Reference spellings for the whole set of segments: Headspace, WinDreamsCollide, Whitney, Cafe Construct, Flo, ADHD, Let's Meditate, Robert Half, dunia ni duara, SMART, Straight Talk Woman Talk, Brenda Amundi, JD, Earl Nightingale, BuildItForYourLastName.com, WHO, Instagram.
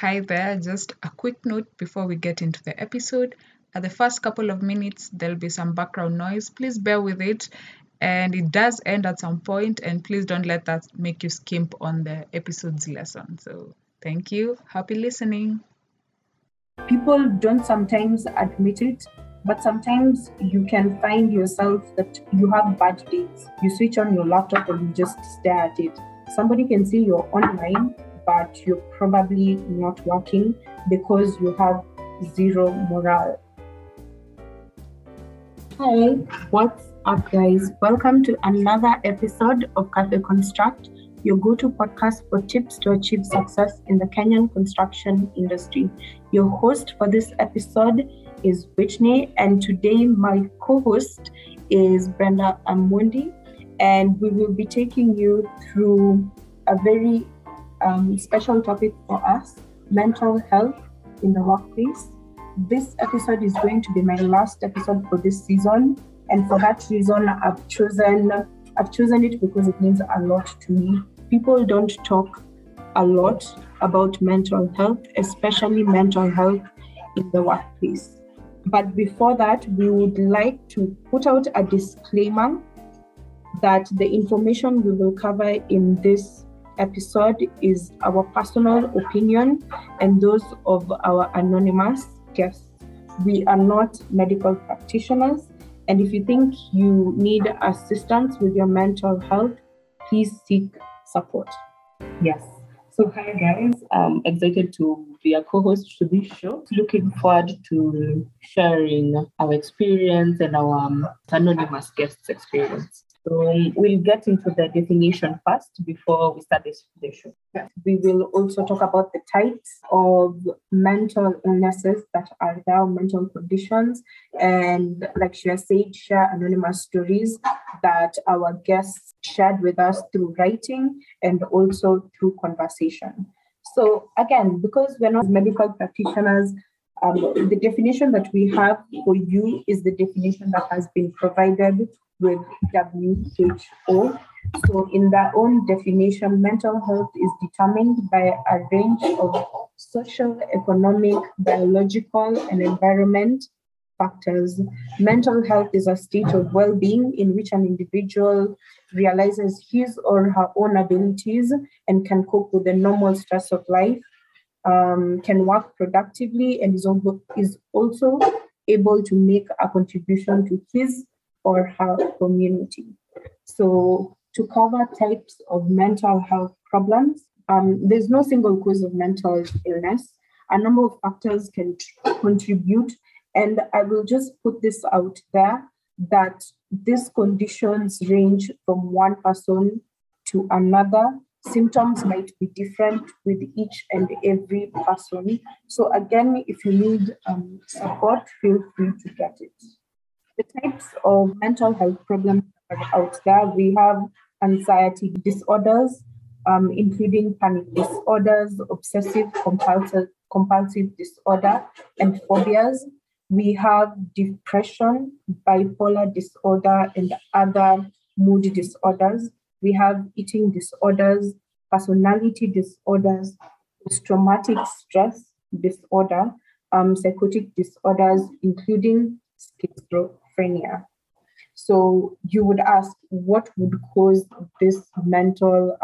Hi there, just a quick note before we get into the episode. At the first couple of minutes, there'll be some background noise. Please bear with it. And it does end at some point. And please don't let that make you skimp on the episode's lesson. So thank you. Happy listening. People don't sometimes admit it, but sometimes you can find yourself that you have bad days. You switch on your laptop and you just stare at it. Somebody can see you're online, but you're probably not working because you have zero morale. Hi, what's up, guys? Welcome to another episode of Cafe Construct, your go-to podcast for tips to achieve success in the Kenyan construction industry. Your host for this episode is Whitney, and today my co-host is Brenda Amundi, and we will be taking you through a very special topic for us, mental health in the workplace. This episode is going to be my last episode for this season, and for that reason I've chosen it because it means a lot to me. People don't talk a lot about mental health, especially mental health in the workplace. But before that, we would like to put out a disclaimer that the information we will cover in this episode is our personal opinion and those of our anonymous guests. We are not medical practitioners, and if you think you need assistance with your mental health, please seek support. Yes. So hi guys, I'm excited to be a co-host to this show. Looking forward to sharing our experience and our anonymous guests' experience. So we'll get into the definition first before we start this show. We will also talk about the types of mental illnesses that are there, mental conditions, and like she has said, share anonymous stories that our guests shared with us through writing and also through conversation. So again, because we're not medical practitioners, the definition that we have for you is the definition that has been provided with WHO. So in their own definition, mental health is determined by a range of social, economic, biological, and environment factors. Mental health is a state of well-being in which an individual realizes his or her own abilities and can cope with the normal stress of life, can work productively, and is also able to make a contribution to his or her community. So to cover types of mental health problems, there's no single cause of mental illness. A number of factors can contribute. And I will just put this out there that these conditions range from one person to another. Symptoms might be different with each and every person. So again, if you need support, feel free to get it. The types of mental health problems that are out there, we have anxiety disorders, including panic disorders, obsessive compulsive disorder, and phobias. We have depression, bipolar disorder, and other mood disorders. We have eating disorders, personality disorders, post-traumatic stress disorder, psychotic disorders, including schizophrenia. So you would ask, what would cause these mental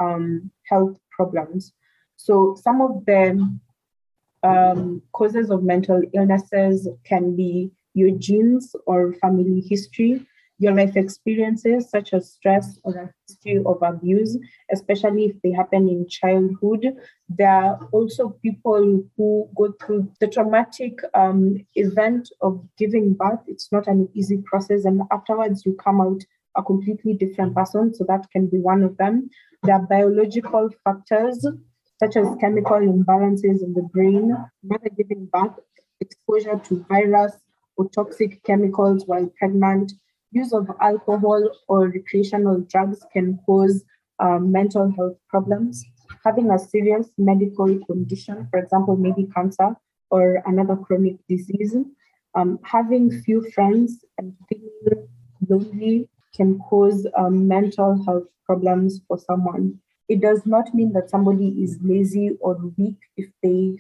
health problems? So some of the causes of mental illnesses can be your genes or family history, your life experiences such as stress or a history of abuse, especially if they happen in childhood. There are also people who go through the traumatic event of giving birth. It's not an easy process, and afterwards you come out a completely different person, so that can be one of them. There are biological factors such as chemical imbalances in the brain, mother giving birth, exposure to virus or toxic chemicals while pregnant. Use of alcohol or recreational drugs can cause mental health problems. Having a serious medical condition, for example, maybe cancer or another chronic disease. Having few friends and feeling lonely can cause mental health problems for someone. It does not mean that somebody is lazy or weak if they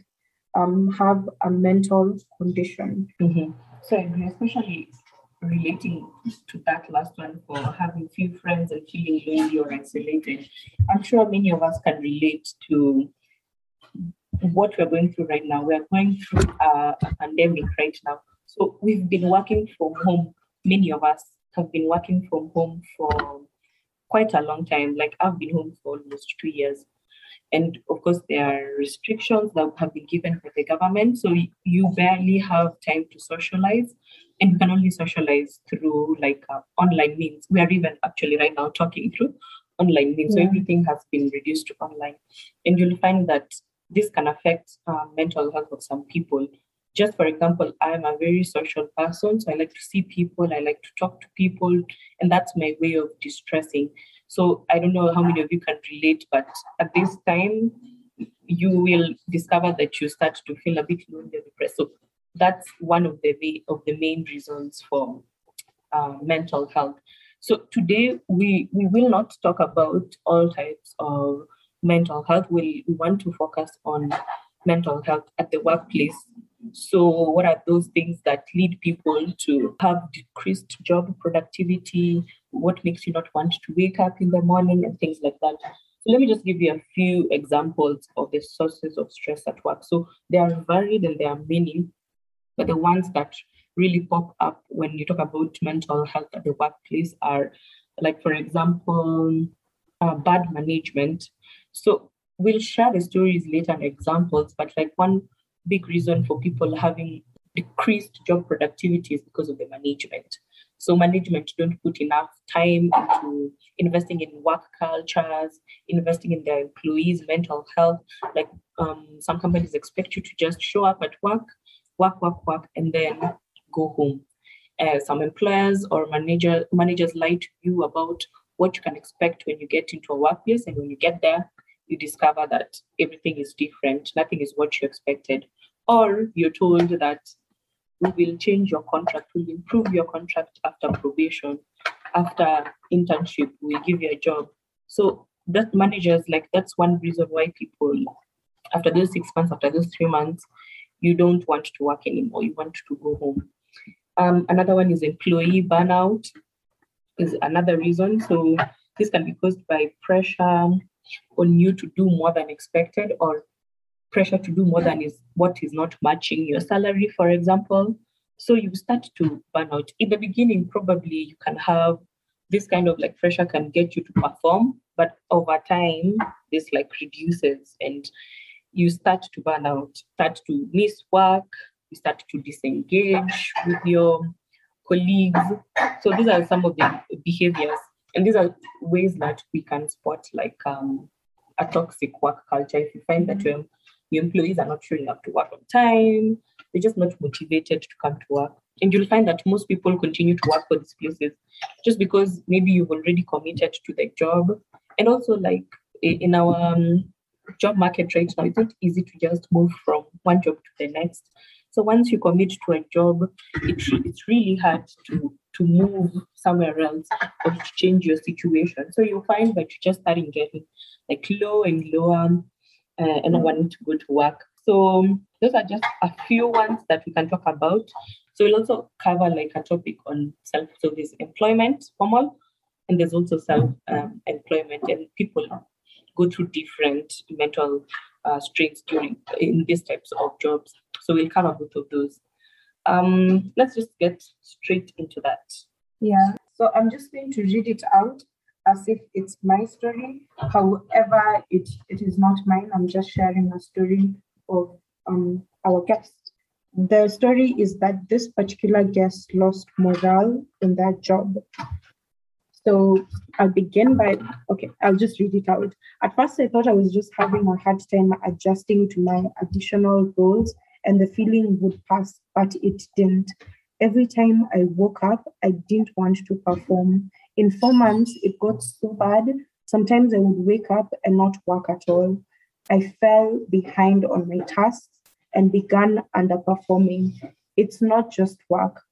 have a mental condition. Mm-hmm. So, especially relating to that last one, for having few friends and feeling lonely or isolated, I'm sure many of us can relate to what we're going through right now. We're going through a pandemic right now. So we've been working from home. Many of us have been working from home for quite a long time. Like, I've been home for almost 2 years. And of course, there are restrictions that have been given by the government. So you barely have time to socialize, and you can only socialize through like online means. We are even actually right now talking through online means. Yeah. So everything has been reduced to online. And you'll find that this can affect mental health of some people. Just for example, I'm a very social person. So I like to see people. I like to talk to people. And that's my way of distressing. So I don't know how many of you can relate, but at this time, you will discover that you start to feel a bit lonely and depressed. So that's one of the main reasons for mental health. So today, we will not talk about all types of mental health. We want to focus on mental health at the workplace. So what are those things that lead people to have decreased job productivity? What makes you not want to wake up in the morning and things like that? So let me just give you a few examples of the sources of stress at work. So they are varied and there are many, but the ones that really pop up when you talk about mental health at the workplace are, like, for example, bad management. So we'll share the stories later and examples, but like one big reason for people having decreased job productivity is because of the management. So management don't put enough time into investing in work cultures, investing in their employees' mental health. Like some companies expect you to just show up at work, work, and then go home. Some employers or managers lie to you about what you can expect when you get into a workplace, and when you get there, you discover that everything is different. Nothing is what you expected. Or you're told that we will change your contract, we'll improve your contract after probation, after internship, we'll give you a job. So that managers, like, that's one reason why people, after those 6 months, after those 3 months, you don't want to work anymore. You want to go home. Another one is employee burnout is another reason. So this can be caused by pressure on you to do more than expected, or pressure to do more than is what is not matching your salary, for example. So you start to burn out. In the beginning, probably you can have this kind of like pressure can get you to perform, but over time, this like reduces and you start to burn out, start to miss work, you start to disengage with your colleagues. So these are some of the behaviors. And these are ways that we can spot like a toxic work culture. If you find that your employees are not showing up to work on time, they're just not motivated to come to work. And you'll find that most people continue to work for these places just because maybe you've already committed to the job. And also, like, in our job market right now, it's not easy to just move from one job to the next. So once you commit to a job, it's really hard to move somewhere else or to change your situation. So you'll find that you're just starting getting like lower and lower and wanting to go to work. So those are just a few ones that we can talk about. So we'll also cover like a topic on self-service employment, formal, and there's also self-employment, and people go through different mental strains in these types of jobs. So we'll cover both of those. Let's just get straight into that. Yeah. So I'm just going to read it out as if it's my story. However, it is not mine. I'm just sharing a story of our guest. The story is that this particular guest lost morale in that job. So I'll begin by, okay, I'll just read it out. At first, I thought I was just having a hard time adjusting to my additional roles, and the feeling would pass, but it didn't. Every time I woke up, I didn't want to perform. In 4 months, it got so bad. Sometimes I would wake up and not work at all. I fell behind on my tasks and began underperforming. It's not just work,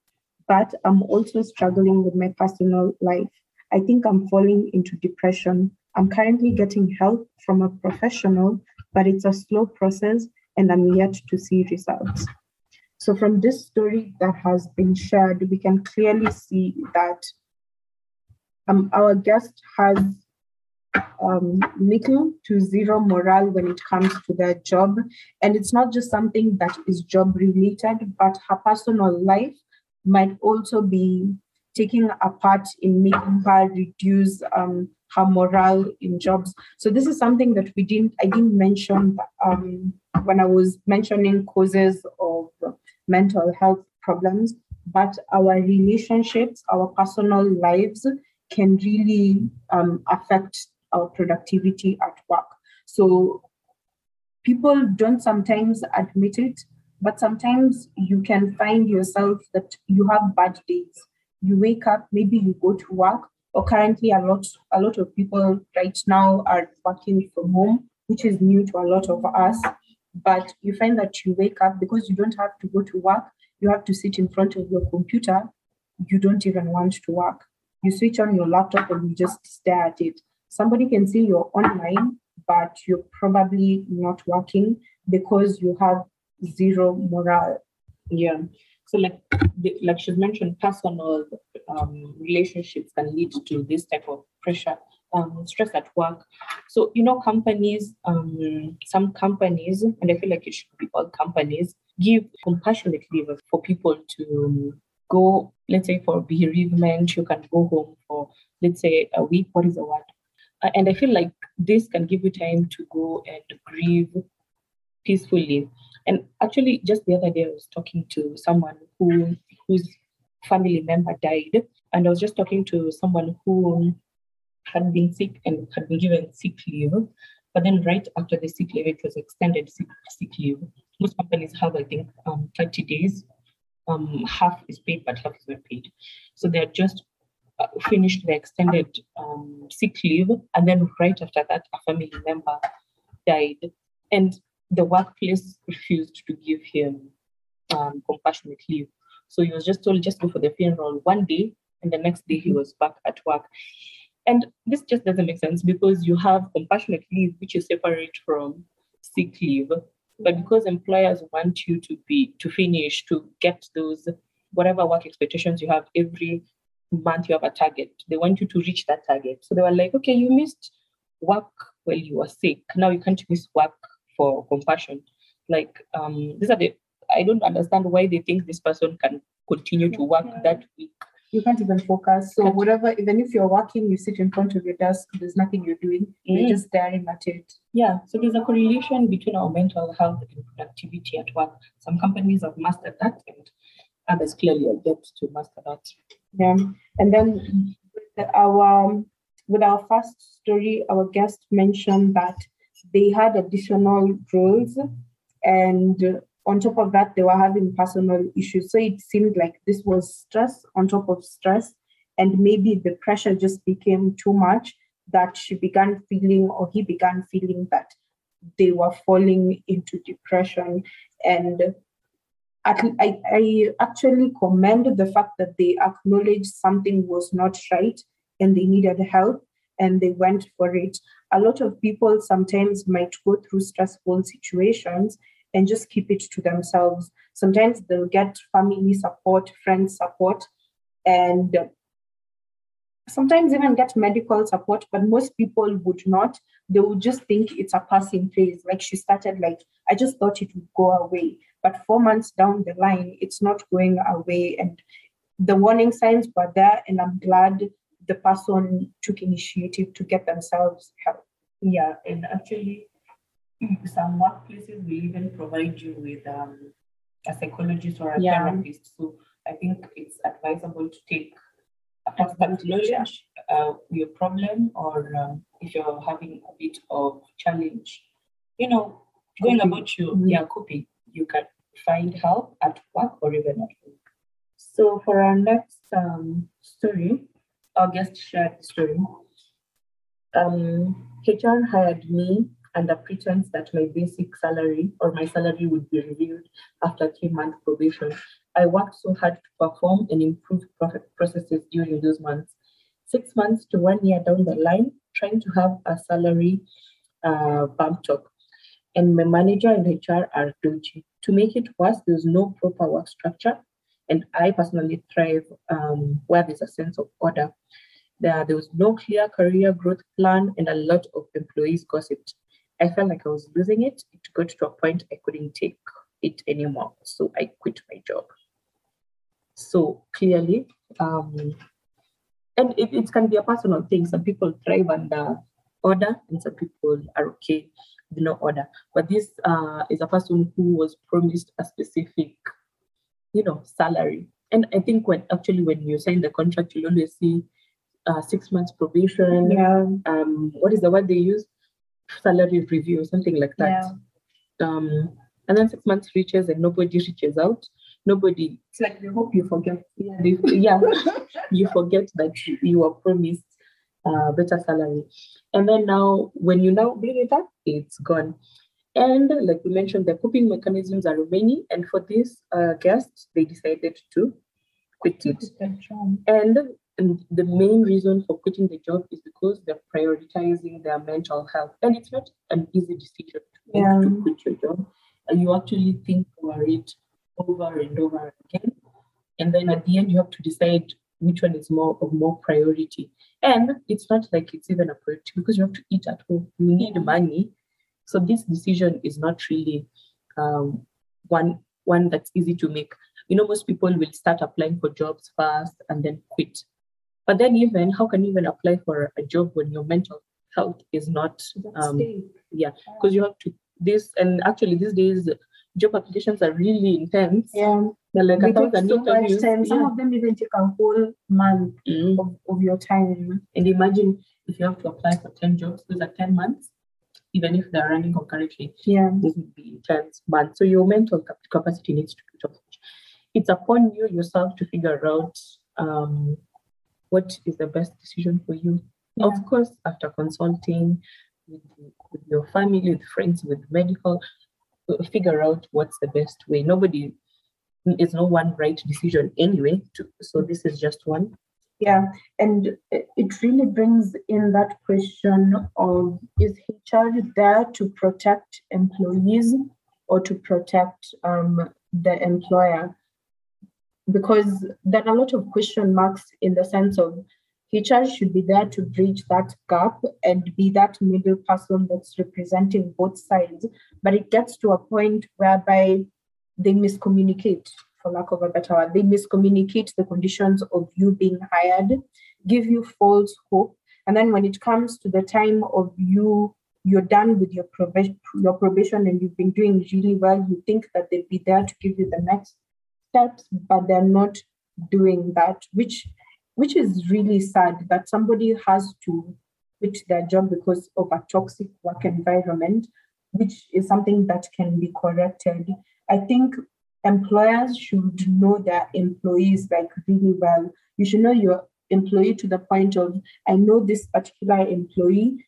but I'm also struggling with my personal life. I think I'm falling into depression. I'm currently getting help from a professional, but it's a slow process and I'm yet to see results. So from this story that has been shared, we can clearly see that our guest has little to zero morale when it comes to their job. And it's not just something that is job related, but her personal life might also be taking a part in making her reduce her morale in jobs. So this is something that I didn't mention when I was mentioning causes of mental health problems, but our relationships, our personal lives can really affect our productivity at work. So people don't sometimes admit it, but sometimes you can find yourself that you have bad days. You wake up, maybe you go to work, or currently a lot of people right now are working from home, which is new to a lot of us. But you find that you wake up, because you don't have to go to work, you have to sit in front of your computer. You don't even want to work. You switch on your laptop and you just stare at it. Somebody can see you're online, but you're probably not working because you have zero morale. Yeah. So like she mentioned, personal relationships can lead to this type of pressure, stress at work. So, companies, some companies, and I feel like it should be all companies, give compassionate leave for people to go, let's say, for bereavement. You can go home for, let's say, a week. What is the word? And I feel like this can give you time to go and grieve peacefully. And actually, just the other day, I was talking to someone whose family member died. And I was just talking to someone who had been sick and had been given sick leave. But then right after the sick leave, it was extended sick leave. Most companies have, I think, 30 days. Half is paid, but half is not paid. So they had just finished the extended sick leave. And then right after that, a family member died. And the workplace refused to give him compassionate leave. So he was just told, just go for the funeral one day, and the next day he was back at work. And this just doesn't make sense, because you have compassionate leave, which is separate from sick leave. But because employers want you to finish, to get those, whatever work expectations you have, every month you have a target. They want you to reach that target. So they were like, okay, you missed work while you were sick. Now you can't miss work for compassion. Like I don't understand why they think this person can continue to work that week. You can't even focus. So whatever, even if you're working, you sit in front of your desk, there's nothing you're doing. You're just staring at it. Yeah. So there's a correlation between our mental health and productivity at work. Some companies have mastered that, and others clearly are yet to master that. Yeah. And then with our first story, our guest mentioned that they had additional roles, and on top of that, they were having personal issues. So it seemed like this was stress on top of stress, and maybe the pressure just became too much that she began feeling, or he began feeling, that they were falling into depression. And I actually commend the fact that they acknowledged something was not right and they needed help, and they went for it. A lot of people sometimes might go through stressful situations and just keep it to themselves. Sometimes they'll get family support, friend support, and sometimes even get medical support, but most people would not. They would just think it's a passing phase. Like she started, like, I just thought it would go away. But 4 months down the line, it's not going away. And the warning signs were there, and I'm glad the person took initiative to get themselves help. Yeah, and actually, some workplaces will even provide you with a psychologist or a therapist. So I think it's advisable to take a person to acknowledge your problem, or if you're having a bit of challenge, going about your coping, you can find help at work or even at home. So for our next story, our guest shared the story. HR hired me under pretense that my basic salary or my salary would be reviewed after 3 months probation. I worked so hard to perform and improve processes during those months. 6 months to 1 year down the line, trying to have a salary bump talk. and my manager and HR are dodgy. To make it worse, there's no proper work structure, and I personally thrive where there's a sense of order. There was no clear career growth plan, and a lot of employees gossiped. I felt like I was losing it. It got to a point I couldn't take it anymore, so I quit my job. So clearly, and it can be a personal thing. Some people thrive under order, and some people are okay with no order. But this is a person who was promised a specific, salary. And I think when you sign the contract, you'll always see 6 months probation. Yeah. What is the word they use? Salary review, something like that. Yeah. And then 6 months reaches and nobody reaches out. Nobody. It's like they hope you forget. Yeah. You forget that you were promised better salary. And then now, when you now bring it up, it's gone. And like we mentioned, the coping mechanisms are many. And for this guest, they decided to quit it. And the main reason for quitting the job is because they're prioritizing their mental health. And it's not an easy decision to quit your job. And you actually think over it over and over again. And then at the end, you have to decide which one is more priority. And it's not like it's even a priority because you have to eat at home. You need money. So this decision is not really one that's easy to make. Most people will start applying for jobs first and then quit. But then how can you even apply for a job when your mental health is not, because you have to this. And actually these days, job applications are really intense. Yeah. They're like 1,000 interviews. Some of them even take a whole month of your time. And imagine if you have to apply for 10 jobs, those are 10 months, even if they're running concurrently. Yeah. This would be intense months. So your mental capacity needs to be tough. It's upon you yourself to figure out what is the best decision for you. Yeah. Of course, after consulting with your family, with friends, with medical, figure out what's the best way. There's no one right decision anyway. So this is just one. Yeah, and it really brings in that question of, is HR there to protect employees or to protect the employer? Because there are a lot of question marks in the sense of HR should be there to bridge that gap and be that middle person that's representing both sides. But it gets to a point whereby they miscommunicate, for lack of a better word. They miscommunicate the conditions of you being hired, give you false hope. And then when it comes to the time of you're done with your probation and you've been doing really well, you think that they'll be there to give you the next steps, but they're not doing that, which is really sad, that somebody has to quit their job because of a toxic work environment, which is something that can be corrected. I think employers should know their employees really well. You should know your employee to the point of, I know this particular employee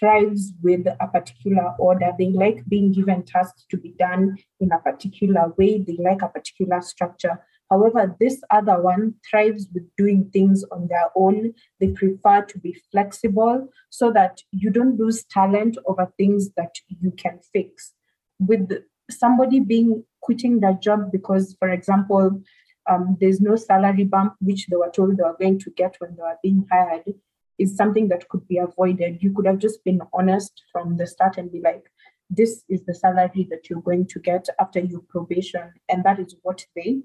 thrives with a particular order. They like being given tasks to be done in a particular way. They like a particular structure. However, this other one thrives with doing things on their own. They prefer to be flexible so that you don't lose talent over things that you can fix. With somebody quitting their job because, for example, there's no salary bump, which they were told they were going to get when they were being hired, is something that could be avoided. You could have just been honest from the start and be like, this is the salary that you're going to get after your probation. And that is what they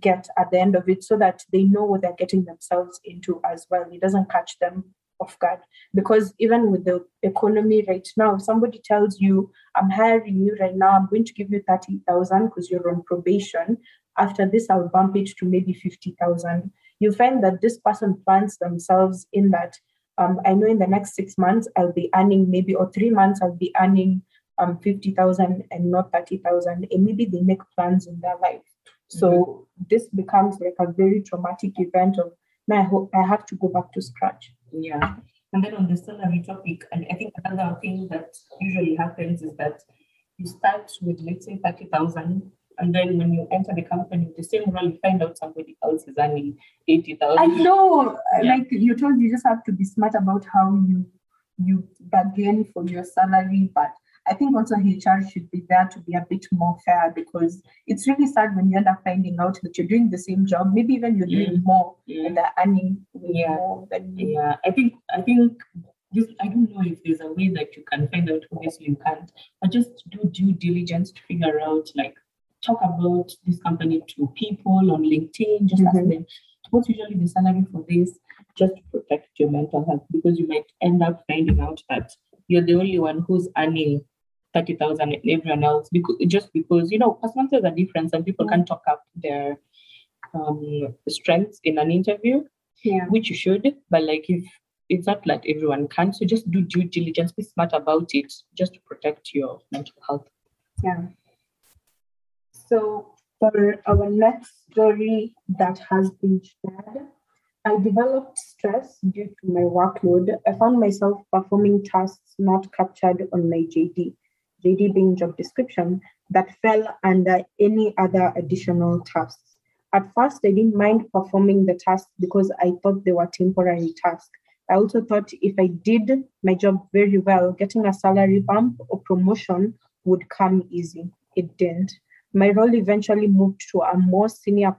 get at the end of it, so that they know what they're getting themselves into as well. It doesn't catch them off guard. Because even with the economy right now, if somebody tells you, I'm hiring you right now, I'm going to give you 30,000 because you're on probation. After this, I'll bump it to maybe 50,000. You find that this person plans themselves in that, I know in the next 6 months, I'll be earning 3 months, I'll be earning 50,000 and not 30,000. And maybe they make plans in their life. So this becomes a very traumatic event of, now I have to go back to scratch. Yeah. And then on the salary topic, and I think another thing that usually happens is that you start with, let's say, 30,000. And then when you enter the company, the same role, you find out somebody else is earning 80,000. I know. Yeah. You're told you just have to be smart about how you bargain for your salary. But I think also HR should be there to be a bit more fair, because it's really sad when you end up finding out that you're doing the same job, maybe even you're doing more and they're earning more than you. Yeah, I don't know if there's a way that you can find out. Obviously you can't, but just do due diligence to figure out, like, talk about this company to people on LinkedIn, just ask them, what's usually the salary for this, just to protect your mental health, because you might end up finding out that you're the only one who's earning 30,000 and everyone else, because personalities are different. Some people can talk up their strengths in an interview, which you should, but if it's not like everyone can, so just do due diligence, be smart about it, just to protect your mental health. Yeah. So for our next story that has been shared, I developed stress due to my workload. I found myself performing tasks not captured on my JD being job description, that fell under any other additional tasks. At first, I didn't mind performing the tasks because I thought they were temporary tasks. I also thought if I did my job very well, getting a salary bump or promotion would come easy. It didn't. My role eventually moved to a more senior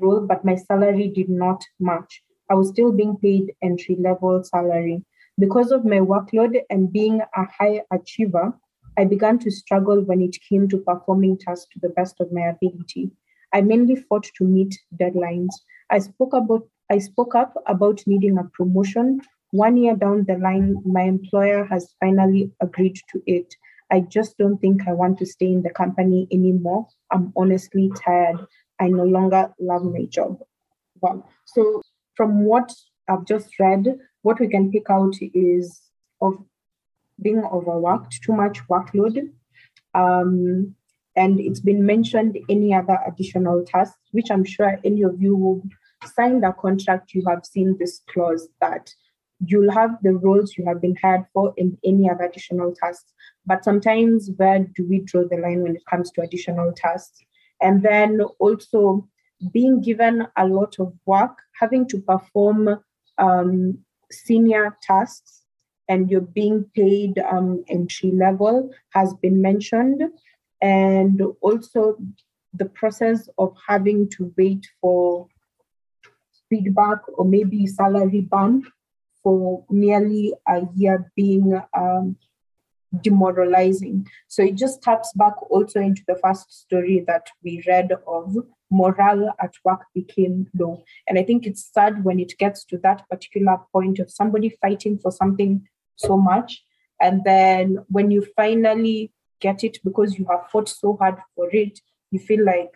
role, but my salary did not match. I was still being paid entry-level salary. Because of my workload and being a high achiever, I began to struggle when it came to performing tasks to the best of my ability. I mainly fought to meet deadlines. I spoke up about needing a promotion. 1 year down the line, my employer has finally agreed to it. I just don't think I want to stay in the company anymore. I'm honestly tired. I no longer love my job. Wow. So from what I've just read, what we can pick out is of being overworked, too much workload. And it's been mentioned any other additional tasks, which I'm sure any of you who signed a contract, you have seen this clause that you'll have the roles you have been hired for and any other additional tasks. But sometimes, where do we draw the line when it comes to additional tasks? And then also being given a lot of work, having to perform senior tasks, and you're being paid entry level has been mentioned. And also the process of having to wait for feedback or maybe salary bump for nearly a year being demoralizing. So it just taps back also into the first story that we read of morale at work became low. And I think it's sad when it gets to that particular point of somebody fighting for something so much. And then when you finally get it, because you have fought so hard for it, you feel like,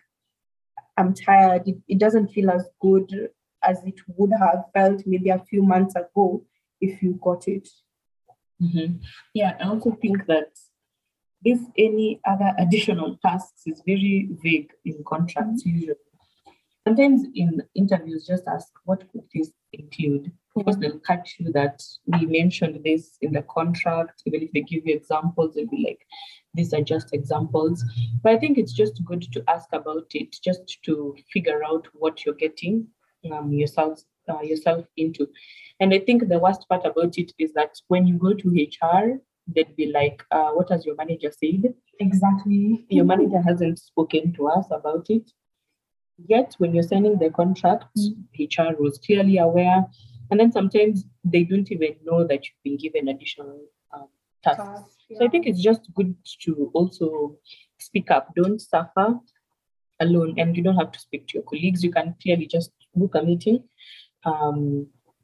I'm tired. It doesn't feel as good as it would have felt maybe a few months ago if you got it. Mm-hmm. Yeah, I also think that this any other additional tasks is very vague in contracts usually. Sometimes in interviews, just ask, what could this include? Because they'll cut you that we mentioned this in the contract. Even if they give you examples, they'll be like, these are just examples. But I think it's just good to ask about it, just to figure out what you're getting yourself into. And I think the worst part about it is that when you go to HR, they'd be like, what has your manager said? Exactly. Your manager hasn't spoken to us about it. Yet when you're signing the contract, HR was clearly aware. And then sometimes they don't even know that you've been given additional tasks. Yeah. So I think it's just good to also speak up. Don't suffer alone, and you don't have to speak to your colleagues. You can clearly just book a meeting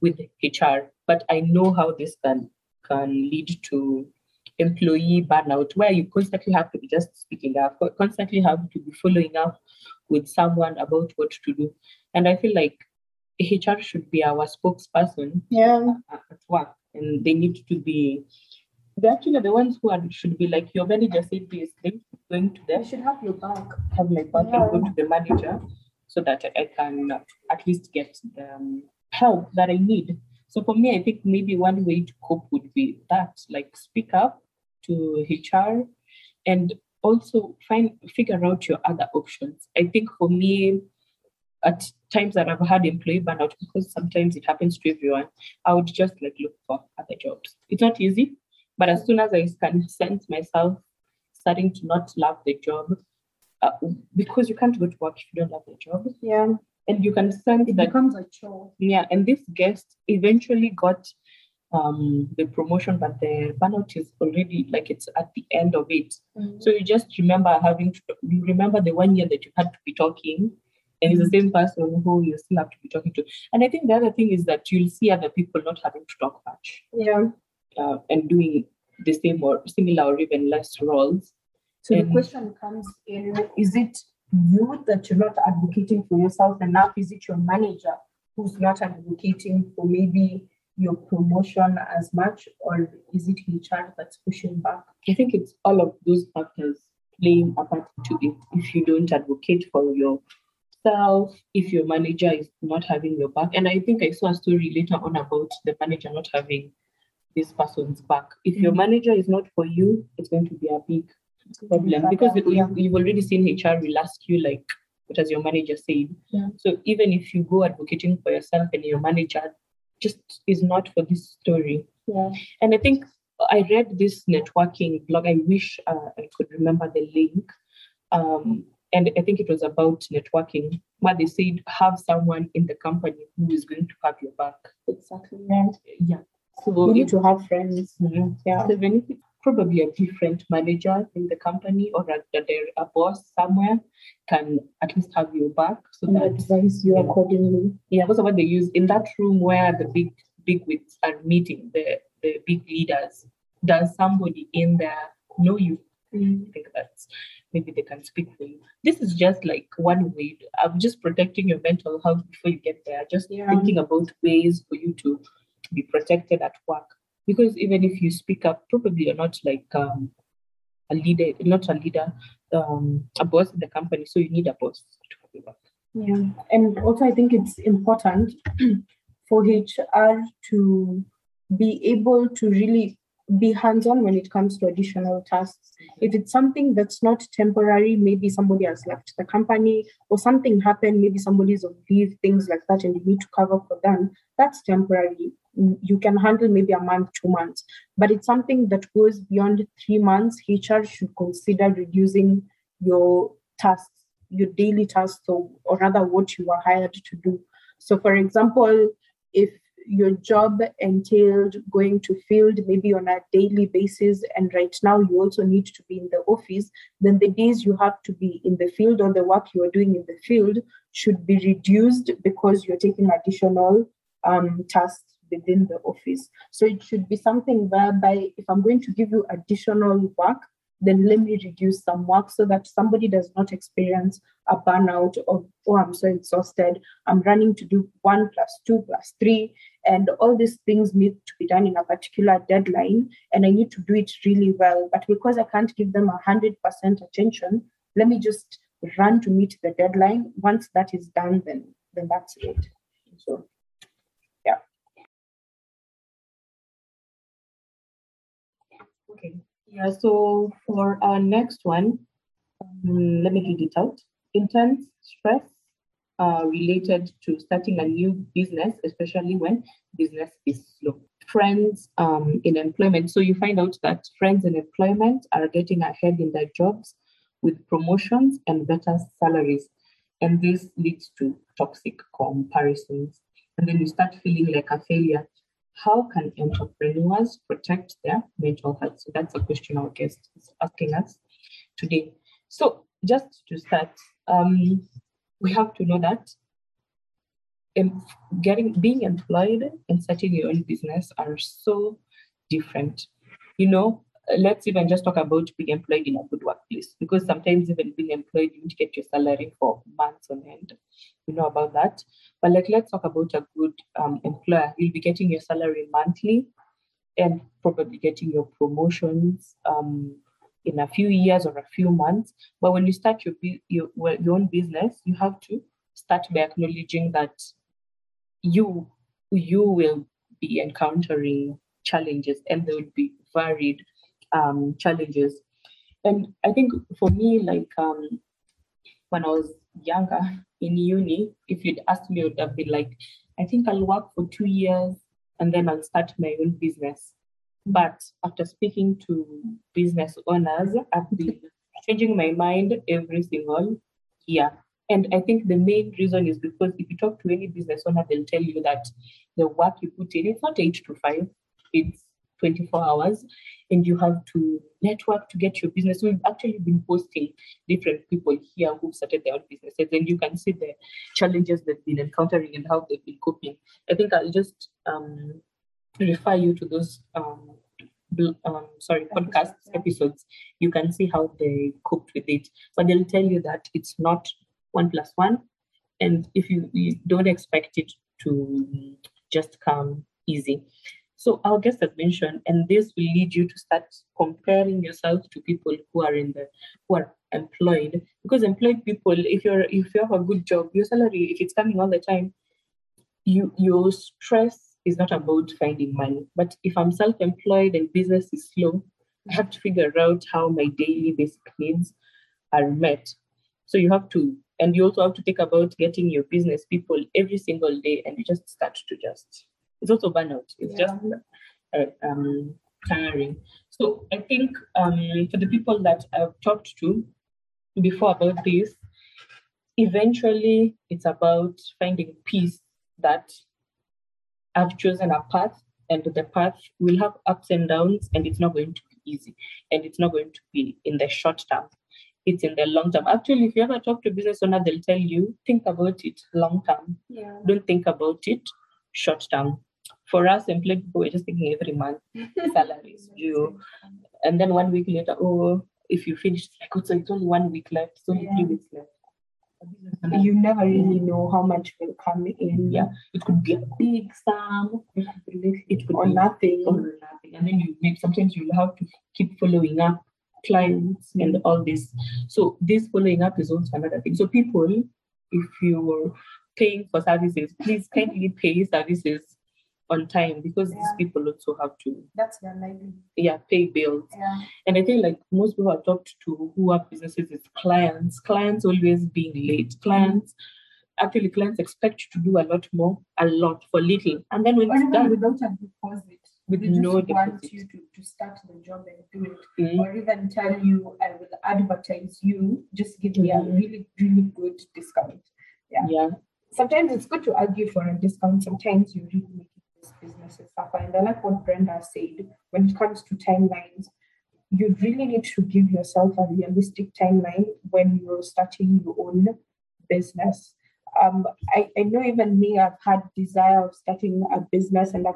with HR. But I know how this can lead to employee burnout, where you constantly have to be just speaking up, constantly have to be following up with someone about what to do. And I feel like HR should be our spokesperson at work, and they need to be. They're actually the ones who should be like, your manager said this thing, going to them. You should have your back. Have my back and go to the manager so that I can at least get the help that I need. So for me, I think maybe one way to cope would be that, like, speak up to HR and also figure out your other options. I think for me, at times that I've had employee burnout, because sometimes it happens to everyone, I would just look for other jobs. It's not easy. But as soon as I can sense myself starting to not love the job, because you can't go to work if you don't love the job. Yeah. And you can sense it that becomes a chore. Yeah. And this guest eventually got the promotion, but the burnout is already like it's at the end of it. Mm-hmm. So you just remember you remember the 1 year that you had to be talking, and it's the same person who you still have to be talking to. And I think the other thing is that you'll see other people not having to talk much. Yeah. And doing the same or similar or even less roles. So the question comes in, is it you that you're not advocating for yourself enough? Is it your manager who's not advocating for maybe your promotion as much, or is it HR that's pushing back? I think it's all of those factors playing a part to it. If you don't advocate for yourself, if your manager is not having your back. And I think I saw a story later on about the manager not having this person's back. If your manager is not for you, it's going to be a big problem, because you've already seen HR will ask you like, what has your manager said? Yeah. So even if you go advocating for yourself and your manager just is not for this story. Yeah. And I think I read this networking blog. I wish I could remember the link. And I think it was about networking, where they said, have someone in the company who is going to have your back. Exactly. And yeah. So you need to have friends. Mm-hmm. Yeah. So probably a different manager in the company or a boss somewhere can at least have your back, so and that advise you accordingly. Yeah, because what they use in that room where the big wigs are meeting, the big leaders, does somebody in there know you? Mm. I think that's maybe they can speak for you. This is just like one way. I'm just protecting your mental health before you get there. Just thinking about ways for you to be protected at work. Because even if you speak up, probably you're not like a boss in the company. So you need a boss to come back. Yeah. And also I think it's important for HR to be able to really be hands-on when it comes to additional tasks. If it's something that's not temporary, maybe somebody has left the company or something happened, maybe somebody's on leave, things like that, and you need to cover for them, that's temporary. You can handle maybe a month, 2 months, but it's something that goes beyond 3 months. HR should consider reducing your tasks, your daily tasks, or rather what you are hired to do. So for example, if your job entailed going to field maybe on a daily basis, and right now you also need to be in the office, then the days you have to be in the field or the work you are doing in the field should be reduced because you're taking additional tasks within the office. So it should be something whereby if I'm going to give you additional work, then let me reduce some work so that somebody does not experience a burnout of, oh, I'm so exhausted, I'm running to do 1 + 2 + 3, and all these things need to be done in a particular deadline, and I need to do it really well. But because I can't give them 100% attention, let me just run to meet the deadline. Once that is done, then that's it. So, yeah. Okay. Yeah, so for our next one, let me read it out. Intense stress related to starting a new business, especially when business is slow. Friends in employment. So you find out that friends in employment are getting ahead in their jobs with promotions and better salaries. And this leads to toxic comparisons. And then you start feeling like a failure. How can entrepreneurs protect their mental health? So that's a question our guest is asking us today. So just to start, we have to know that being employed and starting your own business are so different. You know, let's even just talk about being employed in a good workplace, because sometimes even being employed, you get your salary for months on end. You know about that. But let's talk about a good employer. You'll be getting your salary monthly and probably getting your promotions in a few years or a few months. But when you start your own business, you have to start by acknowledging that you will be encountering challenges, and they will be varied challenges. And I think for me, like when I was younger in uni, if you'd asked me, I would have been like, I think I'll work for 2 years and then I'll start my own business. But after speaking to business owners, I've been changing my mind every single year. And I think the main reason is because if you talk to any business owner, they'll tell you that the work you put in, it's not 8 to 5, it's 24 hours, and you have to network to get your business. We've actually been hosting different people here who've started their own businesses, and you can see the challenges they've been encountering and how they've been coping. I think I'll just refer you to those podcast episodes. You can see how they coped with it. But they'll tell you that it's not 1+1, and if you don't expect it to just come easy. So our guest has mentioned, and this will lead you to start comparing yourself to people who are employed, because employed people, if you have a good job, your salary, if it's coming all the time, your stress is not about finding money. But if I'm self-employed and business is slow, I have to figure out how my daily basic needs are met. So you have to, and you also have to think about getting your business people every single day, and you just start to it's also burnout. It's just tiring. So I think for the people that I've talked to before about this, eventually it's about finding peace, that I've chosen a path, and the path will have ups and downs, and it's not going to be easy, and it's not going to be in the short term. It's in the long term. Actually, if you ever talk to a business owner, they'll tell you, think about it long term. Yeah. Don't think about it short term. For us employed people, we're just thinking every month salaries due, and then 1 week later, if you finish, so it's only 1 week left, it's only 3 weeks left. You never really know how much will come in. Yeah, it could be a big sum. It could be nothing. Or nothing, and then sometimes you'll have to keep following up clients and all this. So this following up is also another thing. So people, if you were paying for services, please kindly pay services on time, because these people also have to. That's their livelihood. Yeah, pay bills. Yeah. And I think like most people I've talked to who have businesses is clients. Clients always being late. Clients expect you to do a lot for little. And then when it's done, without a deposit. They just want you to start the job and do it, or even tell you, I will advertise you, just give me a really, really good discount. Yeah. Sometimes it's good to argue for a discount. Sometimes you really make these businesses suffer. And I like what Brenda said, when it comes to timelines, you really need to give yourself a realistic timeline when you're starting your own business. I know even me, I've had desire of starting a business, and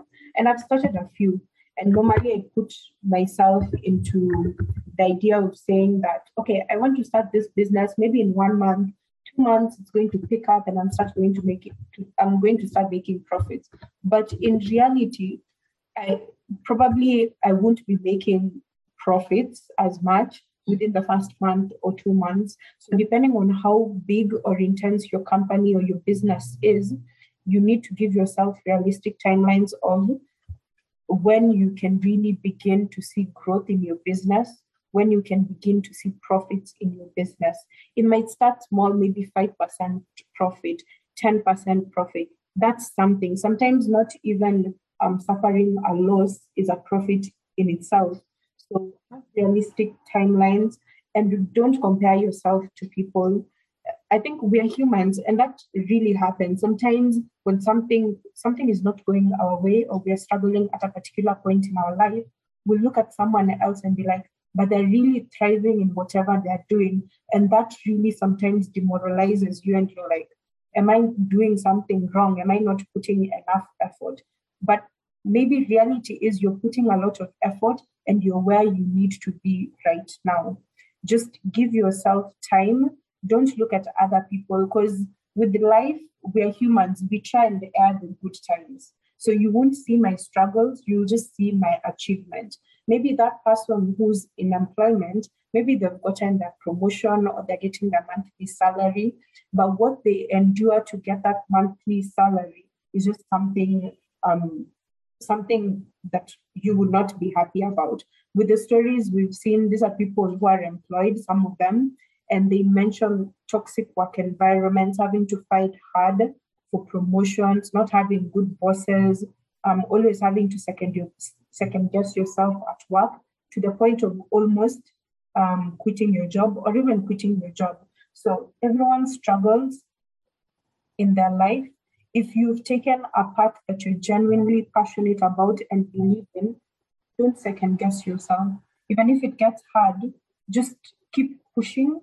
I've started a few. And normally I put myself into the idea of saying that, okay, I want to start this business. Maybe in 1 month, 2 months, it's going to pick up, and I'm going to start making profits. But in reality, I won't be making profits as much within the first month or 2 months. So depending on how big or intense your company or your business is, you need to give yourself realistic timelines on when you can really begin to see growth in your business, when you can begin to see profits in your business. It might start small, maybe 5% profit, 10% profit. That's something. Sometimes not even suffering a loss is a profit in itself. So have realistic timelines, and don't compare yourself to people. I think we are humans, and that really happens. Sometimes when something is not going our way, or we are struggling at a particular point in our life, we'll look at someone else and be like, but they're really thriving in whatever they're doing. And that really sometimes demoralizes you, and you're like, am I doing something wrong? Am I not putting enough effort? But maybe reality is you're putting a lot of effort, and you're where you need to be right now. Just give yourself time. Don't look at other people, because with life, we are humans. We try and add the good times. So you won't see my struggles. You'll just see my achievement. Maybe that person who's in employment, maybe they've gotten their promotion, or they're getting their monthly salary, but what they endure to get that monthly salary is just something that you would not be happy about. With the stories we've seen, these are people who are employed, some of them, and they mention toxic work environments, having to fight hard for promotions, not having good bosses, always having to second guess yourself at work to the point of almost quitting your job or even quitting your job. So everyone struggles in their life. If you've taken a path that you're genuinely passionate about and believe in, don't second guess yourself. Even if it gets hard, just keep pushing,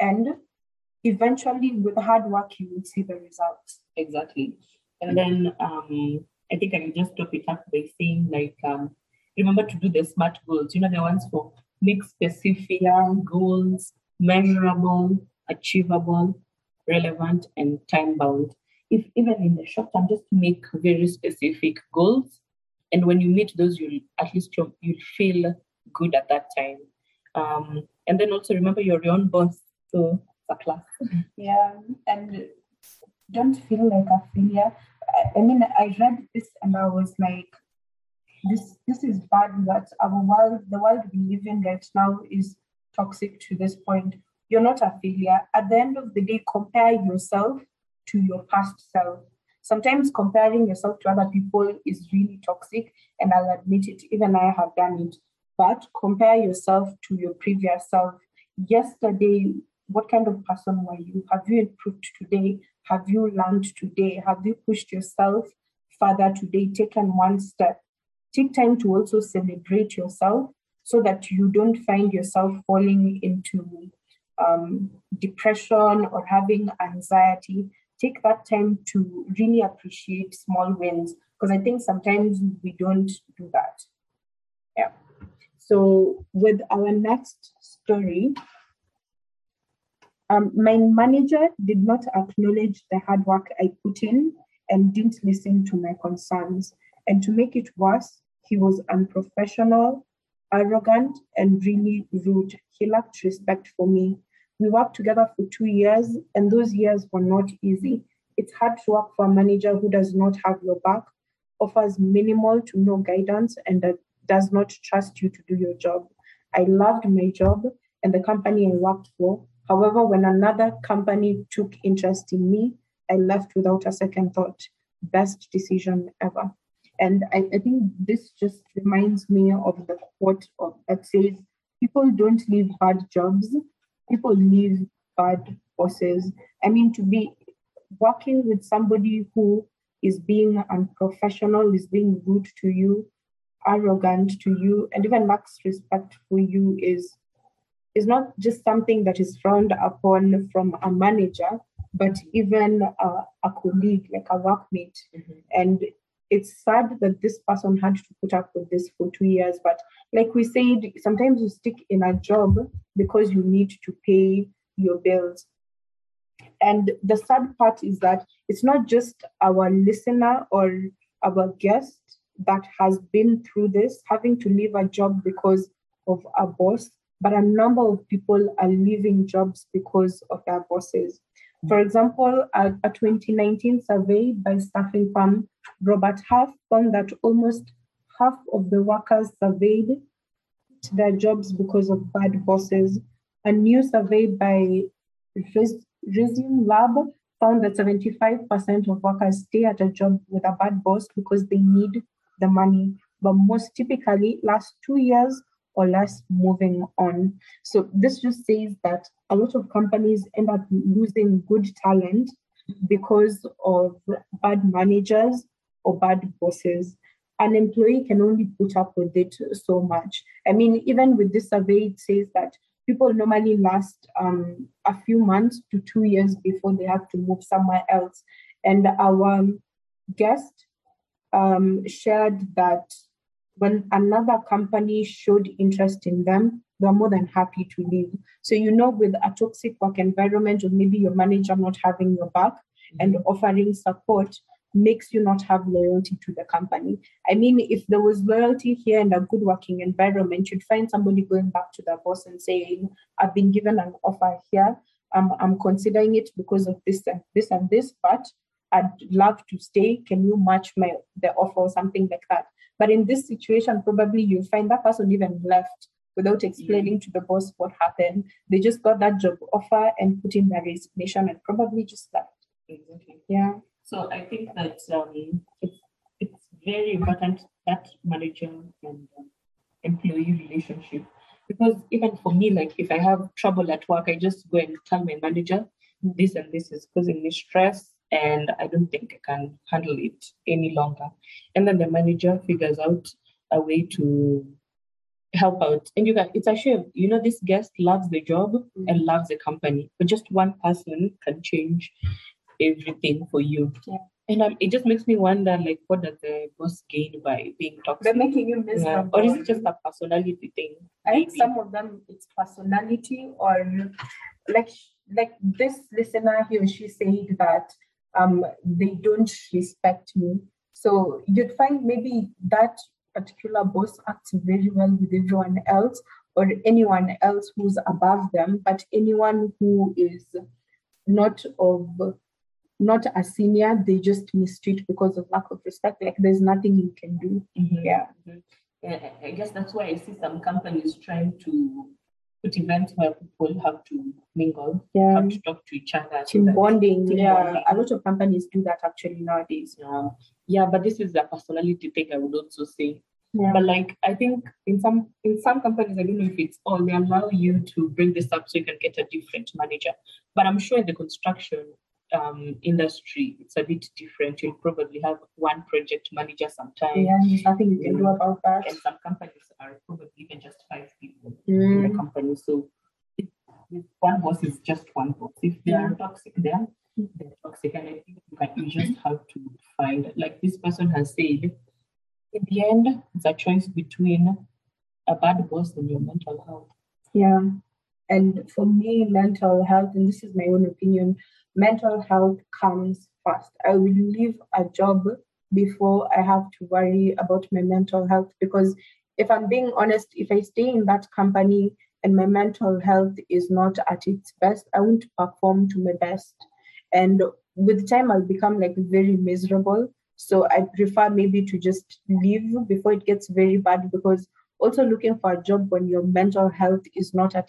and eventually with hard work, you will see the results. Exactly. And then I think I can just top it up by saying, like, remember to do the SMART goals. You know, the ones for make specific goals, measurable, achievable, relevant, and time-bound. If even in the short term, just make very specific goals. And when you meet those, you'll feel good at that time. And then also remember you're your own boss. So it's a class. Yeah. And don't feel like a failure. I mean, I read this and I was like, this is bad, that our world, the world we live in right now, is toxic to this point. You're not a failure. At the end of the day, compare yourself to your past self. Sometimes comparing yourself to other people is really toxic, and I'll admit it, even I have done it. But compare yourself to your previous self. Yesterday, what kind of person were you? Have you improved today? Have you learned today? Have you pushed yourself further today, taken one step? Take time to also celebrate yourself so that you don't find yourself falling into depression or having anxiety. Take that time to really appreciate small wins, because I think sometimes we don't do that. Yeah. So with our next story, my manager did not acknowledge the hard work I put in and didn't listen to my concerns. And to make it worse, he was unprofessional, arrogant, and really rude. He lacked respect for me. We worked together for 2 years, and those years were not easy. It's hard to work for a manager who does not have your back, offers minimal to no guidance, and does not trust you to do your job. I loved my job and the company I worked for. However, when another company took interest in me, I left without a second thought. Best decision ever. And I think this just reminds me of the quote that says, people don't leave hard jobs. People leave bad bosses. I mean, to be working with somebody who is being unprofessional, is being rude to you, arrogant to you, and even lacks respect for you is not just something that is frowned upon from a manager, but even a colleague, like a workmate. Mm-hmm. And it's sad that this person had to put up with this for 2 years. But like we said, sometimes you stick in a job because you need to pay your bills. And the sad part is that it's not just our listener or our guest that has been through this, having to leave a job because of a boss, but a number of people are leaving jobs because of their bosses. For example, a 2019 survey by staffing firm Robert Half found that almost half of the workers surveyed quit their jobs because of bad bosses. A new survey by Resume Lab found that 75% of workers stay at a job with a bad boss because they need the money, but most typically last 2 years or less moving on. So this just says that a lot of companies end up losing good talent because of bad managers or bad bosses. An employee can only put up with it so much. I mean, even with this survey, it says that people normally last a few months to 2 years before they have to move somewhere else. And our guest shared that when another company showed interest in them, they're more than happy to leave. So, you know, with a toxic work environment, or maybe your manager not having your back and offering support, makes you not have loyalty to the company. I mean, if there was loyalty here and a good working environment, you'd find somebody going back to their boss and saying, I've been given an offer here. I'm considering it because of this and this and this, but I'd love to stay. Can you match the offer or something like that? But in this situation, probably you'll find that person even left without explaining to the boss what happened. They just got that job offer and put in their resignation and probably just left. Exactly. Yeah. So I think that it's very important, that manager and employee relationship. Because even for me, like if I have trouble at work, I just go and tell my manager, this and this is causing me stress and I don't think I can handle it any longer. And then the manager figures out a way to help out. And you guys, it's a shame. You know, this guest loves the job and loves the company, but just one person can change everything for you. Yeah. And it just makes me wonder, like, what does the boss gain by being toxic? They're making you miserable. Yeah. Or is it just a personality thing? I think some of them, it's personality, or like this listener, he or she said that they don't respect me. So you'd find maybe that particular boss acts very well with everyone else or anyone else who's above them, but anyone who is not a senior, they just mistreat because of lack of respect. Like there's nothing you can do. Mm-hmm. Yeah. Mm-hmm. Yeah, I guess that's why I see some companies trying to put events where people have to mingle, have to talk to each other. Team bonding. A lot of companies do that actually nowadays. Yeah. Yeah, but this is a personality thing, I would also say. Yeah. But like, I think in some companies, I don't know if it's all, they allow you to bring this up so you can get a different manager. But I'm sure in the construction industry, it's a bit different. You'll probably have one project manager sometimes. Yeah, there's nothing you can do about that. And some companies are probably even just 5 people in the company. So if one boss is just one boss. If they are toxic, they're toxic. And I think you just have to find, like this person has said, in the end, it's a choice between a bad boss and your mental health. Yeah. And for me, mental health, and this is my own opinion, mental health comes first. I will leave a job before I have to worry about my mental health, because if I'm being honest, if I stay in that company and my mental health is not at its best, I won't perform to my best. And with time, I'll become like very miserable. So I prefer maybe to just leave before it gets very bad, because also looking for a job when your mental health is not at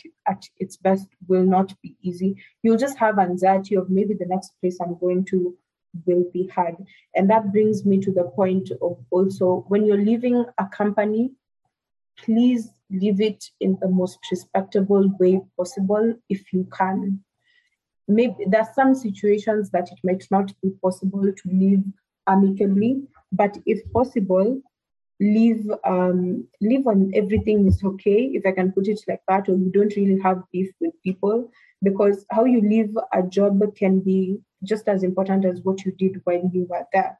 its best will not be easy. You'll just have anxiety of maybe the next place I'm going to will be hard. And that brings me to the point of also when you're leaving a company, please leave it in the most respectable way possible if you can. Maybe there are some situations that it might not be possible to leave amicably, but if possible, leave on everything is okay, if I can put it like that, or you don't really have beef with people, because how you leave a job can be just as important as what you did when you were there.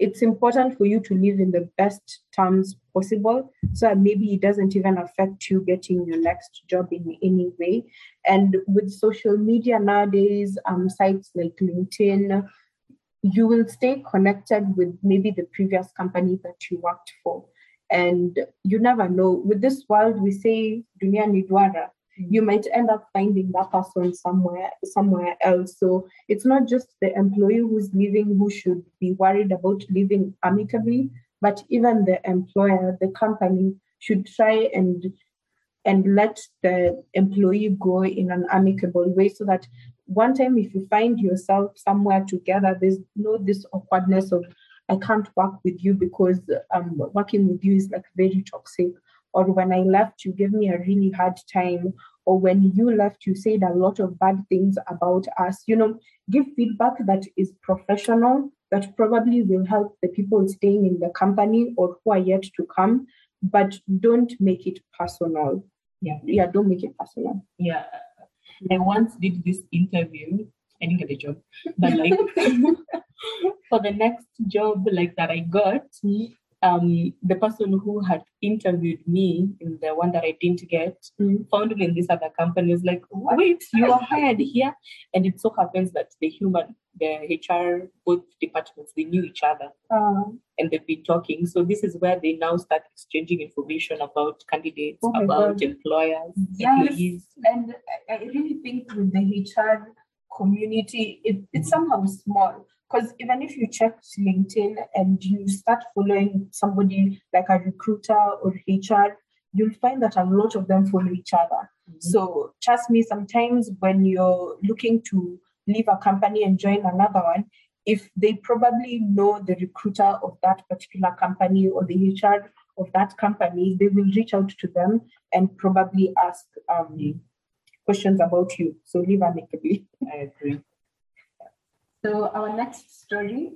It's important for you to live in the best terms possible, so that maybe it doesn't even affect you getting your next job in any way. And with social media nowadays, sites like LinkedIn, you will stay connected with maybe the previous company that you worked for. And you never know. With this world, we say, dunia ni duara. You might end up finding that person somewhere else. So it's not just the employee who's leaving who should be worried about leaving amicably, but even the employer, the company, should try and let the employee go in an amicable way, so that one time if you find yourself somewhere together, there's no this awkwardness of, I can't work with you because working with you is like very toxic. Or when I left, you gave me a really hard time. Or when you left, you said a lot of bad things about us. You know, give feedback that is professional, that probably will help the people staying in the company or who are yet to come. But don't make it personal. Yeah, don't make it personal. Yeah. I once did this interview. I didn't get a job. But like for the next job like that I got, the person who had interviewed me in the one that I didn't get found me in this other company. Is like, wait, you are hired here? And it so happens that the HR, both departments, they knew each other and they've been talking. So this is where they now start exchanging information about candidates, about employers, employees. And I really think with the HR community, it's somehow small. Because even if you check LinkedIn and you start following somebody like a recruiter or HR, you'll find that a lot of them follow each other. Mm-hmm. So trust me, sometimes when you're looking to leave a company and join another one, if they probably know the recruiter of that particular company or the HR of that company, they will reach out to them and probably ask questions about you. So live amicably. I agree. So our next story.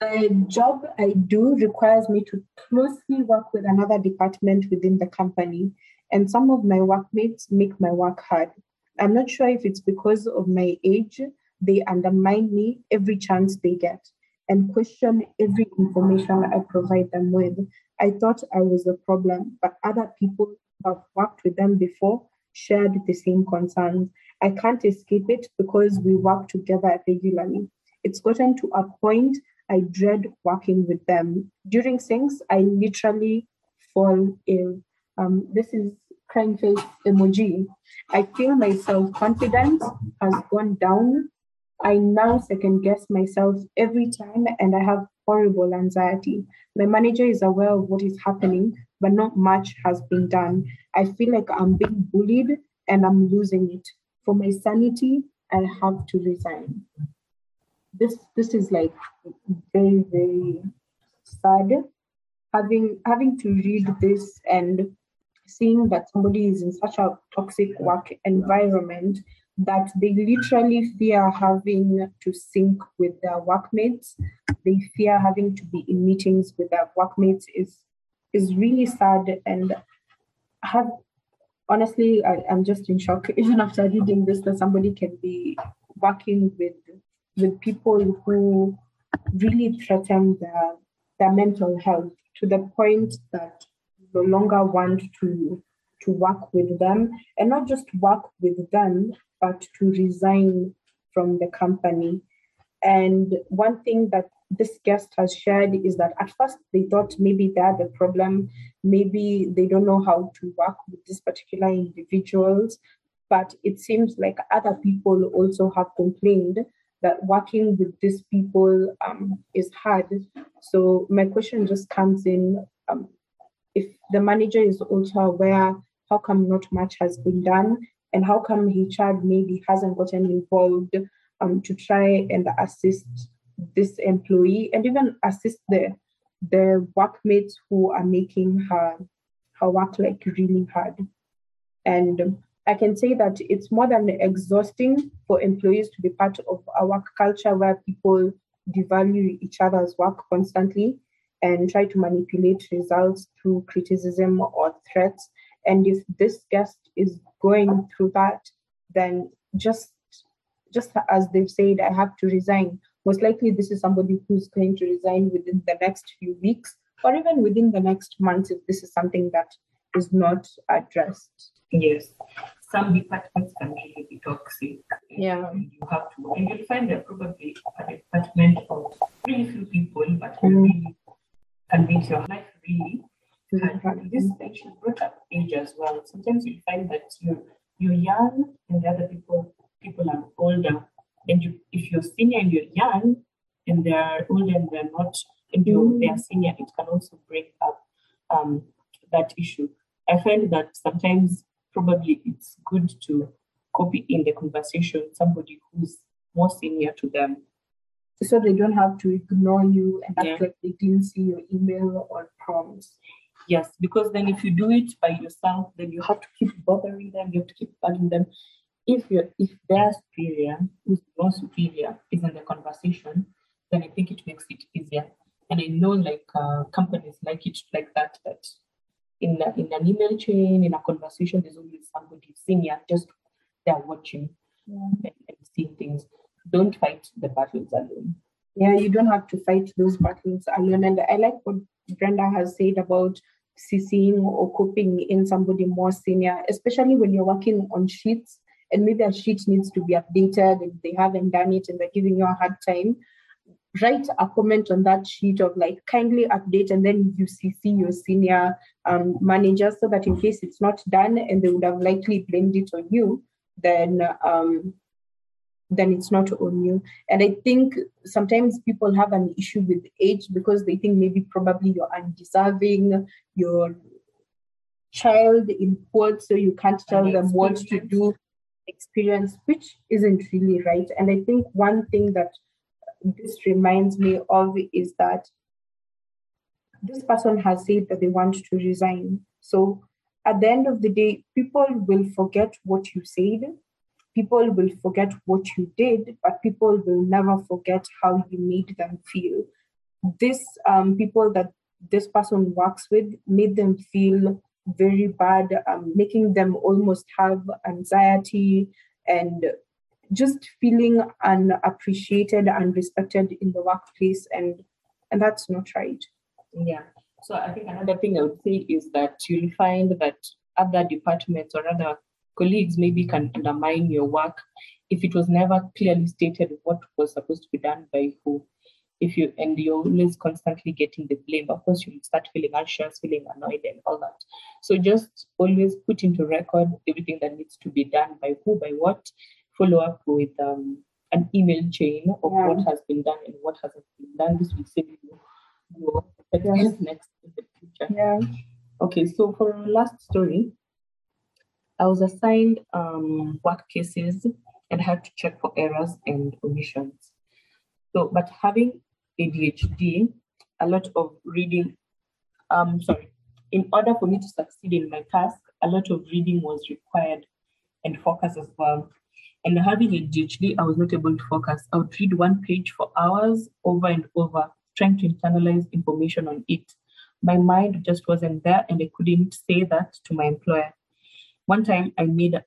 The job I do requires me to closely work with another department within the company, and some of my workmates make my work hard. I'm not sure if it's because of my age. They undermine me every chance they get and question every information I provide them with. I thought I was the problem, but other people who have worked with them before shared the same concerns. I can't escape it because we work together regularly. It's gotten to a point I dread working with them. During things, I literally fall ill. This is crying face emoji. I feel my self-confidence has gone down. I now second guess myself every time and I have horrible anxiety. My manager is aware of what is happening, but not much has been done. I feel like I'm being bullied and I'm losing it. For my sanity, I have to resign. This is like very, very sad. Having to read this and seeing that somebody is in such a toxic work environment that they literally fear having to sync with their workmates. They fear having to be in meetings with their workmates is really sad. And honestly, I'm just in shock. Even after reading this, that somebody can be working with people who really threaten their mental health to the point that no longer want to work with them, and not just work with them, but to resign from the company. And one thing that this guest has shared is that at first they thought maybe they're the problem, maybe they don't know how to work with these particular individuals, but it seems like other people also have complained that working with these people is hard. So my question just comes in, if the manager is also aware, how come not much has been done? And how come HR maybe hasn't gotten involved to try and assist this employee and even assist the workmates who are making her work like really hard? And I can say that it's more than exhausting for employees to be part of a work culture where people devalue each other's work constantly and try to manipulate results through criticism or threats. And if this guest is going through that, then just as they've said, I have to resign. Most likely this is somebody who's going to resign within the next few weeks or even within the next month if this is something that is not addressed. Yes. Some departments can really be toxic. Yeah. And you'll find there probably a department of really few people, but really can make your life really. And this actually brought up age as well. Sometimes you find that you're young and the other people are older. And if you're senior and you're young and they're older and they're not, and they're senior, it can also break up that issue. I find that sometimes probably it's good to copy in the conversation somebody who's more senior to them. So they don't have to ignore you and act like they didn't see your email or prompts. Yes, because then if you do it by yourself, then you have to keep bothering them, you have to keep bugging them. If their superior, who's more superior, is in the conversation, then I think it makes it easier. And I know companies like it like that in an email chain, in a conversation, there's always somebody senior, just they're watching and seeing things. Don't fight the battles alone. Yeah, you don't have to fight those battles alone. And I like what Brenda has said about CCing or coping in somebody more senior, especially when you're working on sheets and maybe a sheet needs to be updated and they haven't done it and they're giving you a hard time. Write a comment on that sheet of kindly update, and then you CC your senior manager so that in case it's not done and they would have likely blamed it on you, then it's not on you. And I think sometimes people have an issue with age because they think maybe probably you're undeserving, you're child in quotes, so you can't tell them what to do, which isn't really right. And I think one thing that this reminds me of is that this person has said that they want to resign. So at the end of the day, people will forget what you said. People will forget what you did, but people will never forget how you made them feel. This people that this person works with made them feel very bad, making them almost have anxiety and just feeling unappreciated and respected in the workplace. And that's not right. Yeah. So I think another thing I would say is that you'll find that other departments or other colleagues maybe can undermine your work if it was never clearly stated what was supposed to be done by who. And you're always constantly getting the blame, of course, you'll start feeling anxious, feeling annoyed and all that. So just always put into record everything that needs to be done by who, by what, follow up with an email chain of what has been done and what hasn't been done. This will save you your next in the future. Yeah. Okay, so for our last story, I was assigned work cases and had to check for errors and omissions. So, but having ADHD, a lot of reading, in order for me to succeed in my task, a lot of reading was required and focus as well. And having ADHD, I was not able to focus. I would read one page for hours over and over, trying to internalize information on it. My mind just wasn't there and I couldn't say that to my employer. One time I made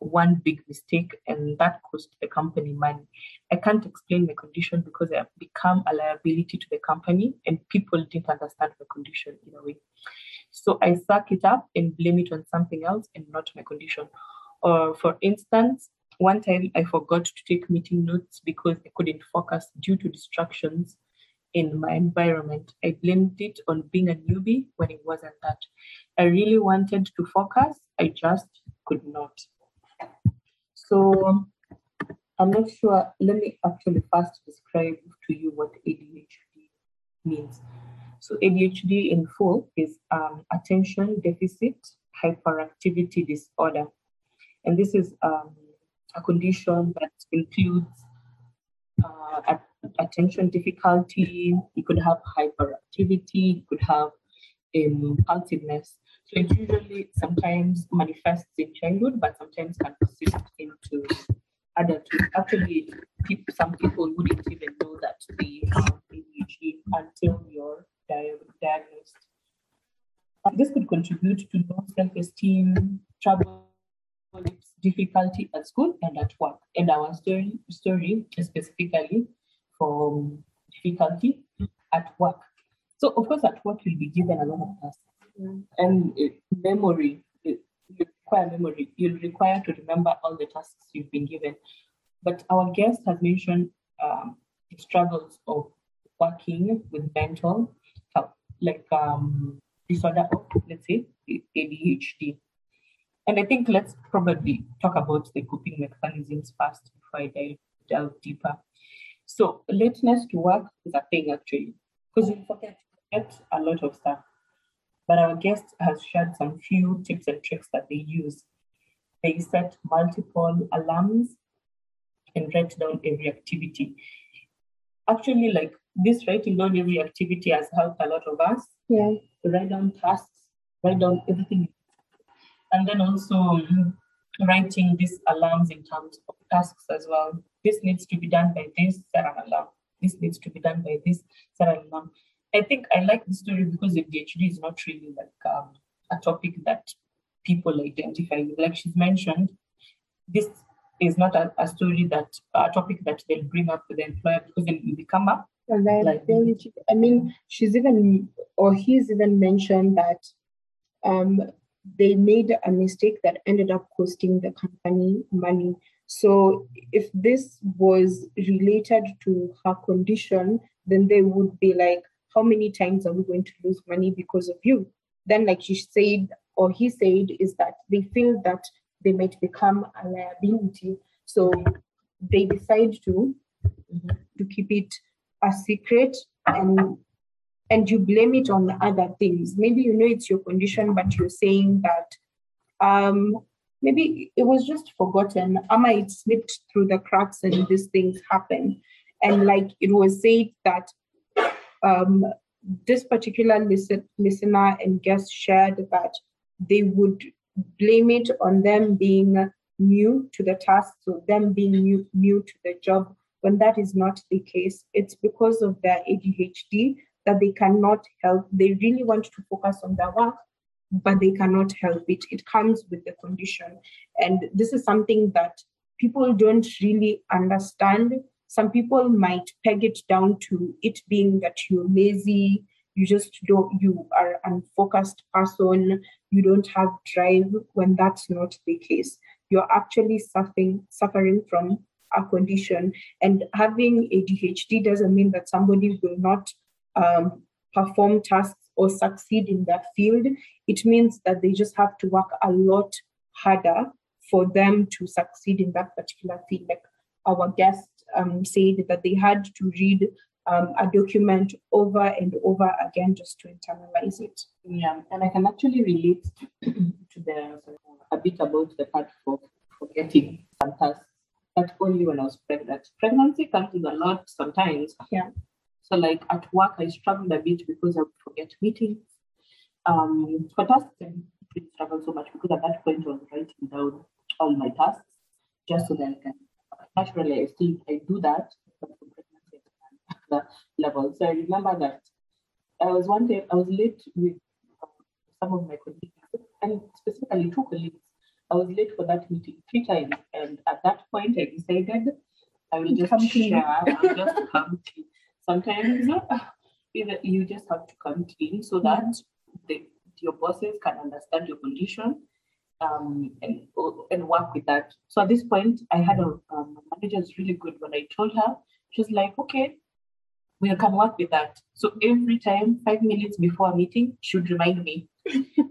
one big mistake and that cost the company money. I can't explain my condition because I have become a liability to the company and people didn't understand my condition in a way. So I suck it up and blame it on something else and not my condition. Or for instance, one time I forgot to take meeting notes because I couldn't focus due to distractions in my environment. I blamed it on being a newbie when it wasn't that. I really wanted to focus, I just could not. So I'm not sure, let me actually first describe to you what ADHD means. So ADHD in full is attention deficit hyperactivity disorder. And this is a condition that includes attention difficulty, you could have hyperactivity, you could have impulsiveness. So it usually sometimes manifests in childhood, but sometimes can persist into adulthood. Actually, some people wouldn't even know that they have ADHD until you're diagnosed. This could contribute to low self-esteem, trouble, difficulty at school and at work. And our story specifically for difficulty at work. So of course at work you'll be given a lot of tasks. And memory. You'll require to remember all the tasks you've been given. But our guest has mentioned the struggles of working with mental health, like disorder of, let's say, ADHD. And I think let's probably talk about the coping mechanisms first before I delve deeper. So lateness to work is a thing actually, because you forget a lot of stuff. But our guest has shared some few tips and tricks that they use. They set multiple alarms and write down every activity. Actually, like this writing down every activity has helped a lot of us. Yeah. To write down tasks, write down everything. And then also writing these alarms in terms of tasks as well. This needs to be done by this, set an alarm. This needs to be done by this, set an alarm. I think I like this story because ADHD is not really like a topic that people identify with. Like she's mentioned, this is not a topic that they'll bring up with the employer because then you become a liability. I mean, he's even mentioned that they made a mistake that ended up costing the company money. So if this was related to her condition, then they would be like, how many times are we going to lose money because of you? Then like she said, or he said, is that they feel that they might become a liability. So they decide to keep it a secret and you blame it on other things. Maybe you know it's your condition, but you're saying that maybe it was just forgotten. It slipped through the cracks and these things happen. And like it was said that this particular listener and guest shared that they would blame it on them being new to the task, so them being new to the job, when that is not the case. It's because of their ADHD that they cannot help. They really want to focus on their work, but they cannot help it. It comes with the condition. And this is something that people don't really understand. Some people might peg it down to it being that you're lazy, you are an unfocused person, you don't have drive, when that's not the case. You're actually suffering from a condition. And having ADHD doesn't mean that somebody will not perform tasks or succeed in their field. It means that they just have to work a lot harder for them to succeed in that particular field. Like our guest said that they had to read a document over and over again just to internalize it. Yeah, and I can actually relate to a bit about the part of forgetting some tasks, but only when I was pregnant. Pregnancy comes with a lot sometimes. Yeah. So like at work, I struggled a bit because I would forget meetings. For tasks, I didn't struggle so much because at that point I was writing down all my tasks just so that I can. Naturally, I do that, but for pregnancy at another level. So I remember that I was late with some of my colleagues, and specifically two colleagues. I was late for that meeting 3 times, and at that point I decided I will just come clean. Sometimes you just have to come clean so that your bosses can understand your condition and work with that. So at this point, I had my manager was really good. When I told her, she was like, okay, we can work with that. So every time, 5 minutes before a meeting, she would remind me.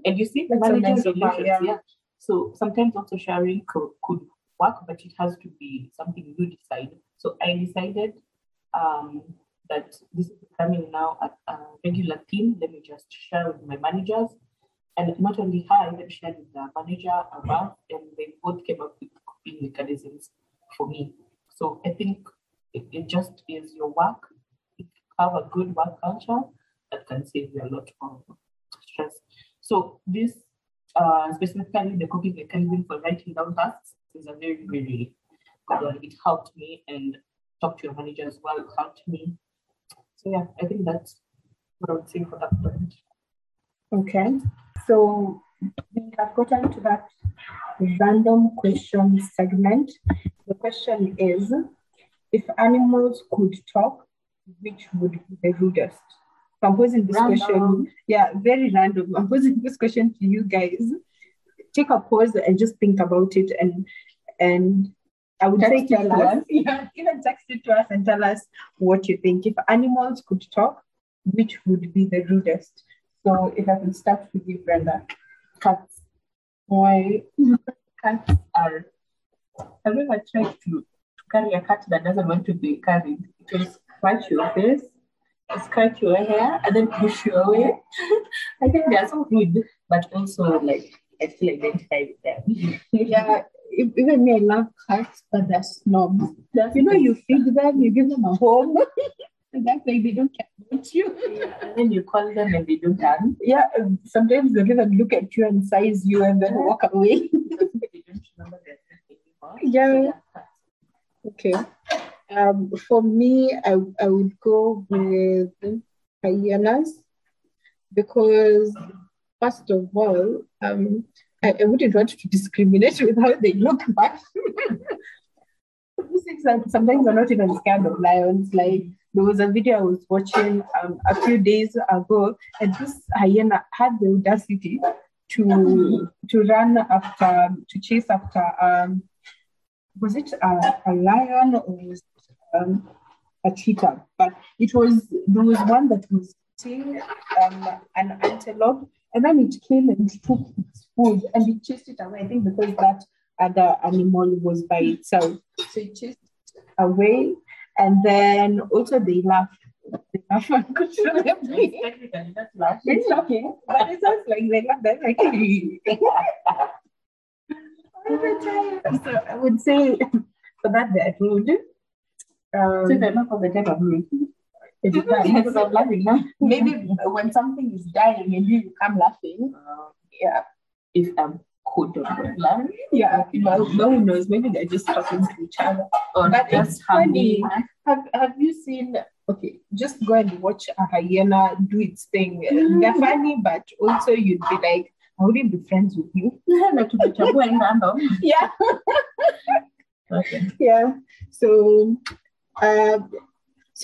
And you see, managers' solutions, yeah. So sometimes also sharing could work, but it has to be something you decide. So I decided that this is becoming now a regular thing. Let me just share with my managers. And not only her, I even shared with the manager above, and they both came up with coping mechanisms for me. So I think it just is your work. If you have a good work culture, that can save you a lot of stress. So this, specifically the coping mechanism for writing down tasks, is a very, very good one. It helped me, and talk to your manager as well helped me. So yeah, I think that's what I would say for that point. Okay. So we have gotten to that random question segment. The question is, if animals could talk, which would be the rudest? I'm posing this question. Yeah, very random. I'm posing this question to you guys. Take a pause and just think about it, and I would say even text it to us and tell us what you think. If animals could talk, which would be the rudest? So if I can start with you, Brenda. Cats. Why? Cats are... Have you ever tried to carry a cat that doesn't want to be carried? It will scratch your face, scratch your hair, and then push you away. I think they are so rude, but also like I feel identify with them. Yeah, even me, I love cats, but they're snobs. You feed them, you give them a home. And that's why they don't care about you. Yeah, and then you call them and they don't answer. Yeah, sometimes they even look at you and size you and then walk away. They don't remember their name anymore. Yeah. Okay. For me, I would go with hyenas, because first of all, I wouldn't want to discriminate with how they look back. Sometimes I'm not even scared of lions. Like, there was a video I was watching a few days ago, and this hyena had the audacity to chase after was it a lion or was it, a cheetah? But there was one that was eating an antelope, and then it came and took its food and it chased it away. I think because that other animal was by itself, so it chased it away. And then also they laugh. They laugh uncontrollably. It's shocking, but it sounds like they laugh. They're like, hey. So I would say for that they're rude. So they're not for the dead of me. It's because I'm laughing now. Maybe when something is dying and you come laughing, yeah, it's code of learning. Yeah, no one knows. Maybe they're just talking to each other. Or but it's funny. Have you seen? Okay, just go and watch a hyena do its thing. Mm. They're funny, but also you'd be like, I wouldn't be friends with you. Yeah. Okay. Yeah. So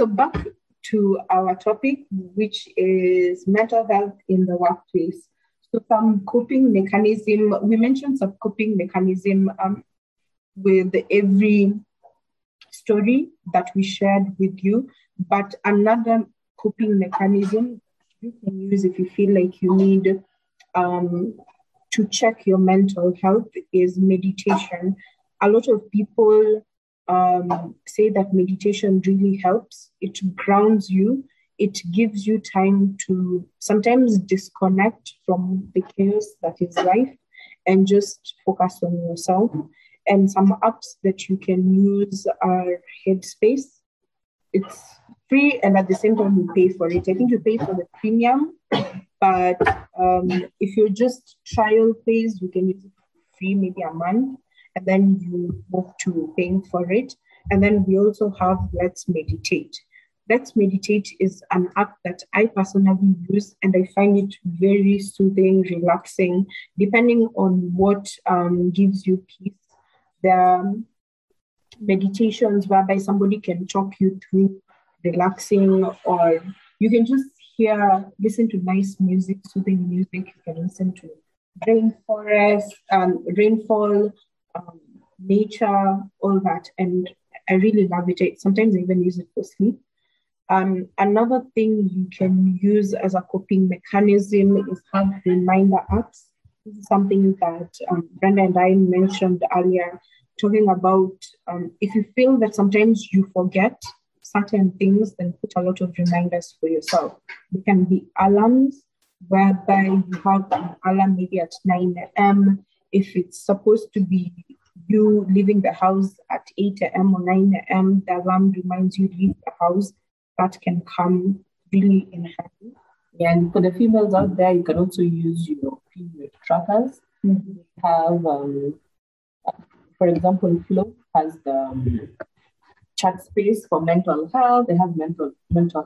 back to our topic, which is mental health in the workplace. So some coping mechanism, we mentioned some coping mechanism with every story that we shared with you, but another coping mechanism you can use if you feel like you need to check your mental health is meditation. A lot of people say that meditation really helps. It grounds you. It gives you time to sometimes disconnect from the chaos that is life and just focus on yourself. And some apps that you can use are Headspace. It's free, and at the same time, you pay for it. I think you pay for the premium, but if you're just trial phase, you can use it for free, maybe a month, and then you move to paying for it. And then we also have Let's Meditate. Let's Meditate is an app that I personally use, and I find it very soothing, relaxing, depending on what gives you peace. There are meditations whereby somebody can talk you through relaxing, or you can just listen to nice music, soothing music. You can listen to rainforest, rainfall, nature, all that. And I really love it. Sometimes I even use it for sleep. Another thing you can use as a coping mechanism is have reminder apps. This is something that Brenda and I mentioned earlier, talking about if you feel that sometimes you forget certain things, then put a lot of reminders for yourself. They can be alarms, whereby you have an alarm maybe at 9 a.m. If it's supposed to be you leaving the house at 8 a.m. or 9 a.m., the alarm reminds you to leave the house. That can come really in handy. Yeah, and for the females out there, you can also use your period trackers. Mm-hmm. We have, for example, Flo has the chat space for mental health. They have mental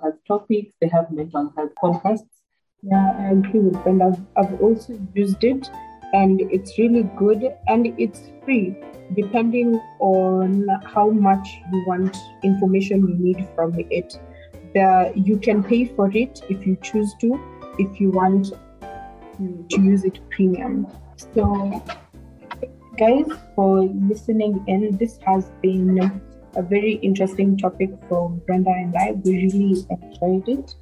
health topics. They have mental health podcasts. Yeah, I agree with Brenda. I've also used it, and it's really good, and it's free, depending on how much you want information you need from it. You can pay for it if you choose to, if you want to use it premium. So, guys, for listening in, this has been a very interesting topic for Brenda and I. We really enjoyed it.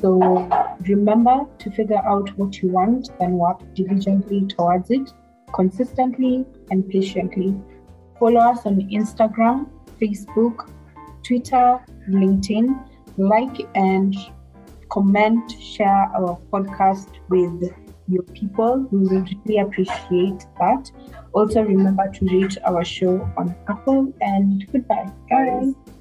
So remember to figure out what you want and work diligently towards it, consistently and patiently. Follow us on Instagram, Facebook, Twitter, LinkedIn. Like and comment, share our podcast with your people. We will really appreciate that. Also remember to rate our show on Apple, and goodbye, guys.